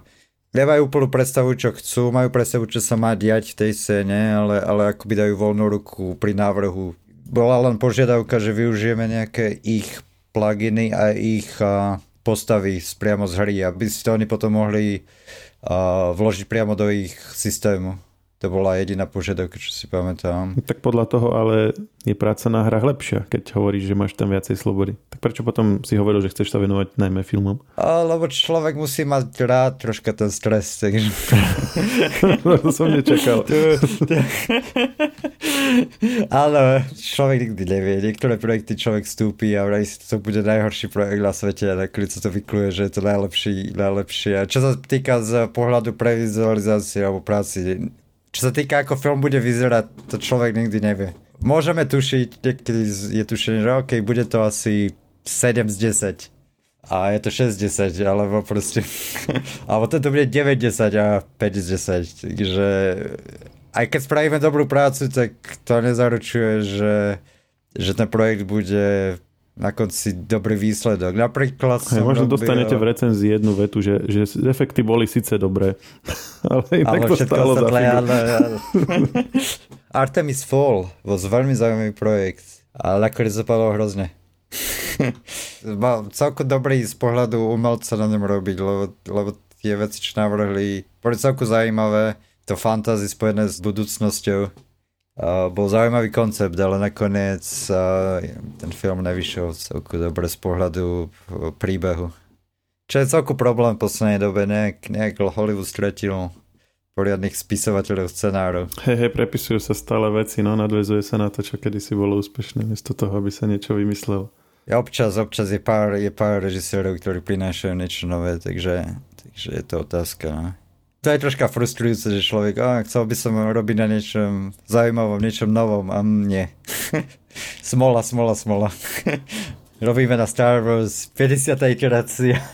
nemajú úplnú predstavu, čo chcú, majú predstavu, čo sa má diať v tej scéne, ale, ale akoby dajú voľnú ruku pri návrhu. Bola len požiadavka, že využijeme nejaké ich pluginy a ich a, postavy priamo z hry, aby si to oni potom mohli a, vložiť priamo do ich systému. To bola jediná požiadavka, čo si pamätám. Tak podľa toho ale je práca na hrách lepšia, keď hovoríš, že máš tam viacej slobody. Tak prečo potom si hovoril, že chceš sa venovať najmä filmom? A, lebo človek musí mať rád troška ten stres. Takže... no, to som nečakal. Ale človek nikdy nevie. Niektoré projekty človek vstúpi a vraj to bude najhorší projekt na svete a nakoniec sa to vykluje, že je to najlepší, najlepšie. A čo sa týka z pohľadu previzualizácie alebo práci, čo sa týka, ako film bude vyzerať, to človek nikdy nevie. Môžeme tušiť, niekedy je tušenie, že okej, okay, bude to asi sedem z desať. A je to šesť z desať, alebo proste... alebo to bude deväť z desať a päť z desať. Takže aj keď spravíme dobrú prácu, tak to nezaručuje, že, že ten projekt bude na konci dobrý výsledok. Napríklad... Hey, možno robil... dostanete v recenzii jednu vetu, že, že efekty boli síce dobré, ale inak to stálo za figu. Artemis Fall bol veľmi zaujímavý projekt, ale nakoniec zapadlo hrozne. Mal celko dobrý z pohľadu umelca na ňom robiť, lebo, lebo tie veci, čo navrhli, boli celko zaujímavé. to fantasy spojené s budúcnosťou. Uh, bol zaujímavý koncept, ale nakoniec uh, ten film nevyšiel celku dobre z pohľadu príbehu. Čo je celku problém v poslednej dobe, nejak, nejak Hollywood stratil poriadnych spisovateľov scenárov. Hej, hej, prepisujú sa stále veci, no nadväzuje sa na to, čo kedysi bolo úspešné, miesto toho, aby sa niečo vymyslelo. Ja občas, občas je pár, je pár režisérov, ktorí prinášajú niečo nové, takže, takže je to otázka, no. To je troška frustrujúce, že človek, a chcel by som robiť na niečom zaujímavom, niečom novom a nie. smola, smola, smola. Robíme na Star Wars päťdesiata iterácia.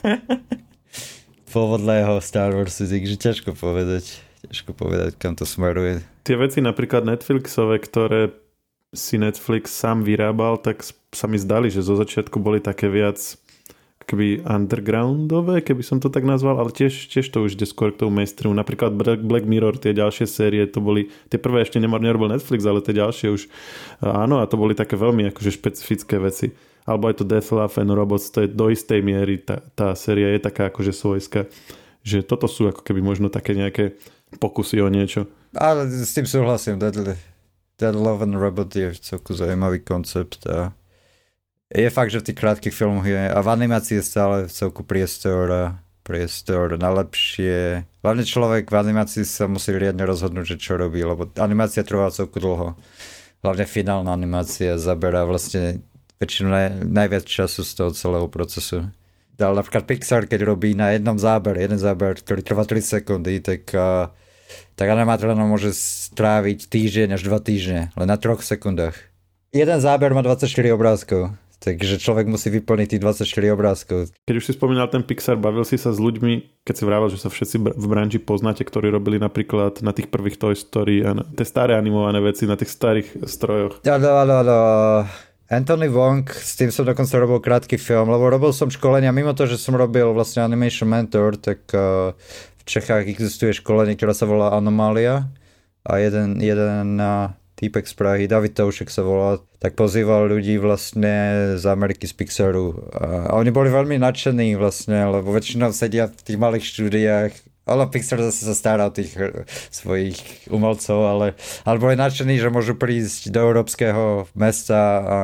Pôvodného Star Warsu, takže ťažko povedať, ťažko povedať, kam to smeruje. Tie veci napríklad Netflixové, ktoré si Netflix sám vyrábal, tak sa mi zdali, že zo začiatku boli také viac keby undergroundové, keby som to tak nazval, ale tiež, tiež to už ide skôr k tomu mainstreamu. Napríklad Black Mirror, tie ďalšie série, to boli, tie prvé ešte nerobil Netflix, ale tie ďalšie už áno, a to boli také veľmi akože špecifické veci. Alebo aj to Death Love and Robots, to je do istej miery, tá, tá séria je taká akože svojská, že toto sú ako keby možno také nejaké pokusy o niečo. Ale s tým súhlasím, Death Love and Robots je celku zaujímavý koncept a je fakt, že v tých krátkych filmoch je a v animácii je stále v celku priestor, priestor na lepšie. Hlavne človek v animácii sa musí riadne rozhodnúť, že čo robí, lebo animácia trvá celku dlho. Hlavne finálna animácia zaberá vlastne väčšinu naj, najviac času z toho celého procesu. Ale napríklad Pixar, keď robí na jednom záber, jeden záber, ktorý trvá tri sekundy, tak, tak animátor môže stráviť týždeň až dva týždne, len na troch sekundách. Jeden záber má dvadsaťštyri obrázkov. Takže človek musí vyplniť tých dvadsaťštyri obrázkov. Keď už si spomínal ten Pixar, bavil si sa s ľuďmi, keď si vravel, že sa všetci v branži poznáte, ktorí robili napríklad na tých prvých Toy Story a na tie staré animované veci, na tých starých strojoch. Áno, áno, áno. Anthony Wong, s tým som dokonca robil krátky film, lebo robil som školenia, mimo to, že som robil vlastne Animation Mentor, tak v Čechách existuje školenie, ktorá sa volá Anomália a jeden, jeden na... týpek z Prahy, David Toušek sa volá, tak pozýval ľudí vlastne z Ameriky, z Pixaru. A oni boli veľmi nadšení vlastne, lebo väčšinou sedia v tých malých štúdiách, ale Pixar zase sa stará o tých svojich umelcov, ale, ale boli nadšení, že môžu prísť do európskeho mesta a,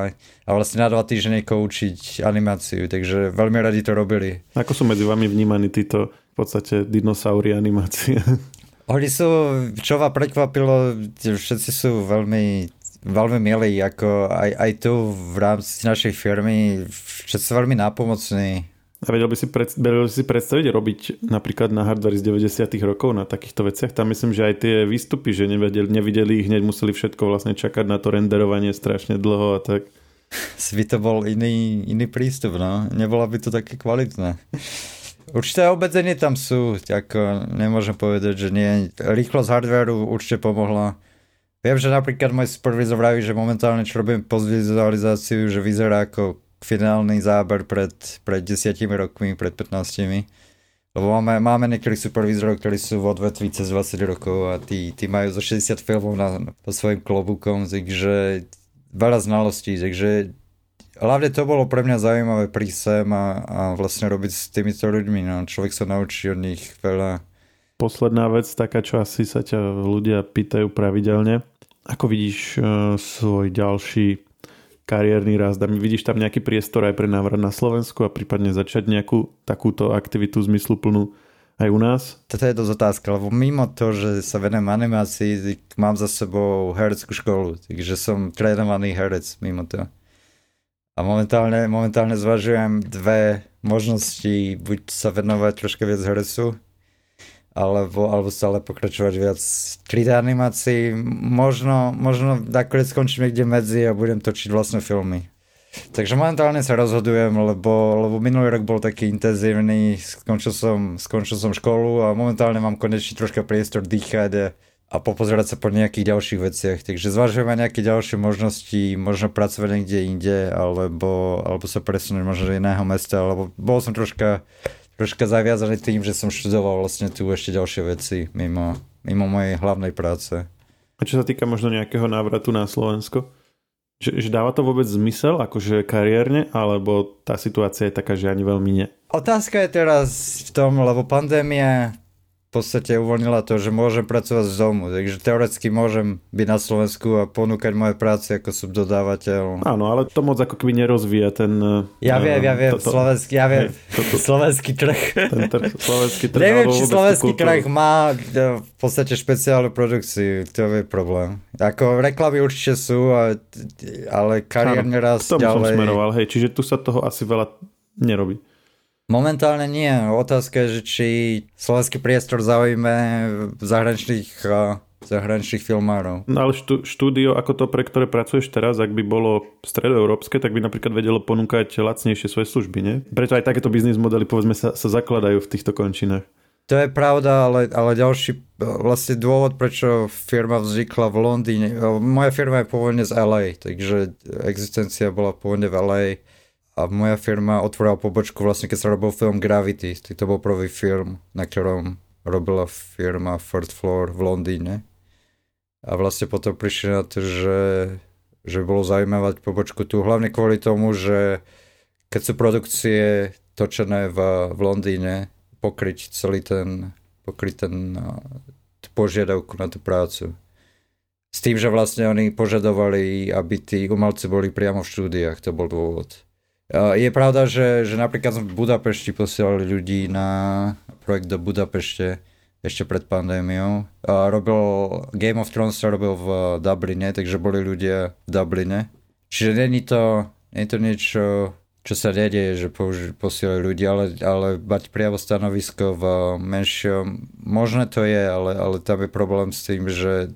a vlastne na dva týždne učiť animáciu, takže veľmi radi to robili. Ako sú medzi vami vnímaní títo v podstate dinosaury animácie? Oni sú, čo ma prekvapilo, všetci sú veľmi, veľmi milí, ako aj, aj tu v rámci našej firmy, všetci sú veľmi nápomocní. A vedel by si, pred, vedel by si predstaviť robiť napríklad na hardware z deväťdesiatych rokov na takýchto veciach? Tam myslím, že aj tie výstupy, že nevedeli, nevideli ich hneď, museli všetko vlastne čakať na to renderovanie strašne dlho a tak. By to bol iný, iný prístup, no. Nebolo by to také kvalitné. Určité obmedzenie tam sú, ako nemôžem povedať, že nie. Rýchlosť hardvéru určite pomohla. Viem, že napríklad môj supervisor vraví, že momentálne čo robím postvizualizáciu, že vyzerá ako finálny záber pred, pred desiatimi rokmi, pred pätnástimi. Lebo máme, máme niektorých supervizorov, ktorí sú v odvetví cez dvadsať rokov a tí, tí majú zo šesťdesiat filmov na, pod svojim klobúkom, takže veľa znalostí, takže hlavne to bolo pre mňa zaujímavé prísť sem a, a vlastne robiť s týmito ľuďmi. No. Človek sa naučí od nich veľa. Posledná vec, taká, čo asi sa ťa ľudia pýtajú pravidelne. Ako vidíš uh, svoj ďalší kariérny rast? Vidíš tam nejaký priestor aj pre návrat na Slovensku a prípadne začať nejakú takúto aktivitu zmysluplnú aj u nás? Toto je dosť otázka, lebo mimo to, že sa venujem animácii, mám za sebou hereckú školu, takže som trénovaný herec mimo to. A momentálne, momentálne zvažujem dve možnosti, buď sa venovať troška viac heresu, alebo, alebo stále pokračovať viac tri dé animácií. Možno, možno nakoniec skončím niekde medzi a budem točiť vlastné filmy. Takže momentálne sa rozhodujem, lebo, lebo minulý rok bol taký intenzívny, skončil som, skončil som školu a momentálne mám konečne troška priestor dýchať a popozerať sa po nejakých ďalších veciach. Takže zvažujeme nejaké ďalšie možnosti, možno pracovať niekde inde, alebo, alebo sa presunúť možno do iného mesta, lebo bol som troška, troška zaviazaný tým, že som študoval vlastne tu ešte ďalšie veci mimo, mimo mojej hlavnej práce. A čo sa týka možno nejakého návratu na Slovensko? Že, že dáva to vôbec zmysel, akože kariérne, alebo tá situácia je taká, že ani veľmi nie? Otázka je teraz v tom, lebo pandémia podstate uvoľnila to, že môžem pracovať z domu, takže teoreticky môžem byť na Slovensku a ponúkať moje práce ako subdodávateľ. Áno, ale to moc ako keby nerozvíja ten... Ja viem, ja viem, toto, slovenský, ja viem, toto, slovenský trh. Ten trh, slovenský trh. Neviem, či slovenský trh má v podstate špeciálnu produkciu, to je problém. Ako reklamy určite sú, ale kariérne raz ďalej. K tomu som smeroval, hej, čiže tu sa toho asi veľa nerobí. Momentálne nie. Otázka je, že či slovenský priestor zaujíme zahraničných, zahraničných filmárov. No ale štú, štúdio, ako to, pre ktoré pracuješ teraz, ak by bolo stredoeurópske, tak by napríklad vedelo ponúkať lacnejšie svoje služby, nie? Preto aj takéto biznis modely, povedzme, sa, sa zakladajú v týchto končinách. To je pravda, ale, ale ďalší vlastne dôvod, prečo firma vznikla v Londýne. Moja firma je pôvodne z el ej, takže existencia bola pôvodne v el ej. A moja firma otvorila pobočku vlastne, keď sa robil film Gravity. To bol prvý film, na ktorom robila firma Third Floor v Londýne. A vlastne potom prišli na to, že, že bolo zaujímavé pobočku tu. Hlavne kvôli tomu, že keď sú produkcie točené v, v Londýne, pokryť celý ten, pokryť ten tú požiadavku na tú prácu. S tým, že vlastne oni požadovali, aby tí umelci boli priamo v štúdiách. To bol dôvod. Je pravda, že, že napríklad v Budapešti posielali ľudí na projekt do Budapešte ešte pred pandémiou. Robil, Game of Thrones sa robil v Dubline, takže boli ľudia v Dubline. Čiže není to, není to niečo, čo sa nedieje, že použi- posielajú ľudí, ale, ale mať priamo stanovisko v menšom, možno to je, ale, ale tam je problém s tým, že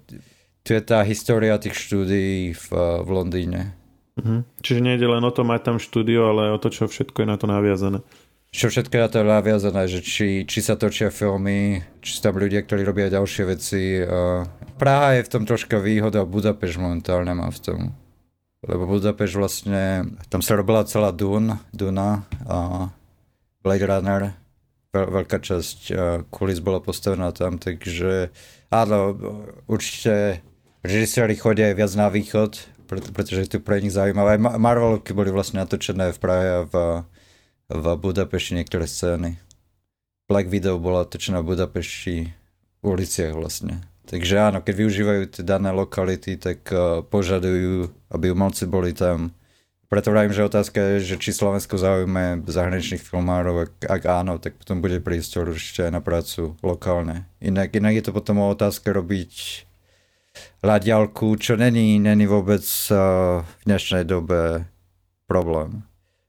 tu je tá história tých štúdií v, v Londýne. Mhm. Čiže nie je len o to mať tam štúdio, ale o to, čo všetko je na to naviazané. Čo všetko je na to naviazané, že či, či sa točia filmy, či sú tam ľudia, ktorí robia ďalšie veci. Praha je v tom troška výhoda, Budapešť momentálne má v tom. Lebo Budapešť vlastne, tam sa robila celá Dun, Duna, a Blade Runner, Veľ, veľká časť kulis bola postavená tam, takže áno, určite režiséri chodia viac na východ, pretože tu pre nich zaujímavé. Aj Marvelovky boli vlastne natočené v Prahe a v, v Budapešti niektoré scény. Black Widow bola točená v Budapešti v uliciach vlastne. Takže áno, keď využívajú tie dané lokality, tak uh, požadujú, aby umelci boli tam. Preto vravím, že otázka je, že či Slovensko zaujíme zahraničných filmárov, ak, ak áno, tak potom bude prístor určite aj na prácu lokálne. Inak, inak je to potom o otázke robiť ľadialku, čo není, není vôbec uh, v dnešnej dobe problém.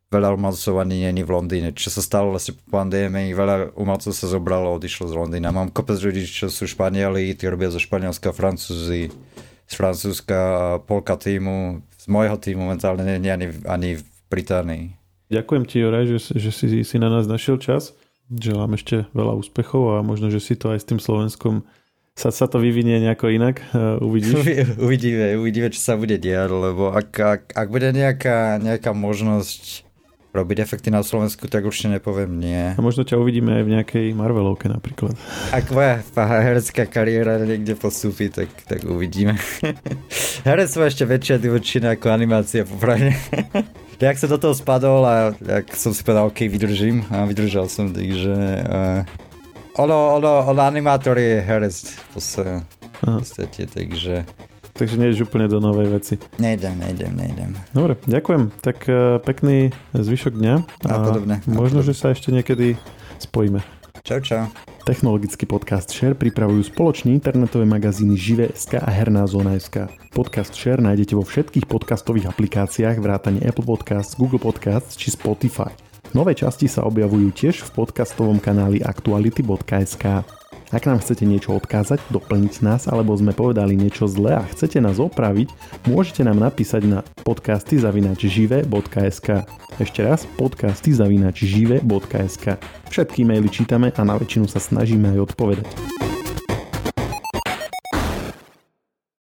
Veľa umelcov ani není v Londýne. Čo sa stalo vlastne po pandémii, veľa umelcov sa zobralo a odišlo z Londýna. Mám kopec ľudí, čo sú Španieli, tí robia zo Španielska, Francúzi, z Francúzska, polka týmu, z môjho týmu momentálne není ani, ani v Británii. Ďakujem ti, Juraj, že, že si, si na nás našiel čas. Želám ešte veľa úspechov a možno, že si to aj s tým Slovenskom Sa, sa to vyvinie nejako inak? Uvidíš? Uvidíme, uvidíme, čo sa bude diať, lebo ak, ak, ak bude nejaká, nejaká možnosť robiť efekty na Slovensku, tak určite nepoviem nie. A možno ťa uvidíme aj v nejakej Marvelovke napríklad. Ak moja herecká kariéra niekde postúpi, tak, tak uvidíme. Herec má ešte väčšia divočina ako animácia, popravne. Jak som do toho spadol a jak som si povedal, ok, vydržím a vydržal som, takže... Uh... Ono, ono, ono animátor je herec v podstate, takže... Takže nejdeš úplne do novej veci. Nejdem, nejdem, nejdem. Dobre, ďakujem. Tak pekný zvyšok dňa. A, a podobne. Možno, že sa ešte niekedy spojíme. Čau, čau. Technologický podcast SHARE pripravujú spoločne internetové magazíny Živé bodka es ká a Herná zóna bodka es ká. Podcast SHARE nájdete vo všetkých podcastových aplikáciách vrátane Apple Podcasts, Google Podcasts či Spotify. Nové časti sa objavujú tiež v podcastovom kanáli aktuality bodka es ká. Ak nám chcete niečo odkázať, doplniť nás, alebo sme povedali niečo zlé a chcete nás opraviť, môžete nám napísať na podcasty zavináč žive bodka es ká. Ešte raz podcasty zavináč žive bodka es ká. Všetky maily čítame a na väčšinu sa snažíme aj odpovedať.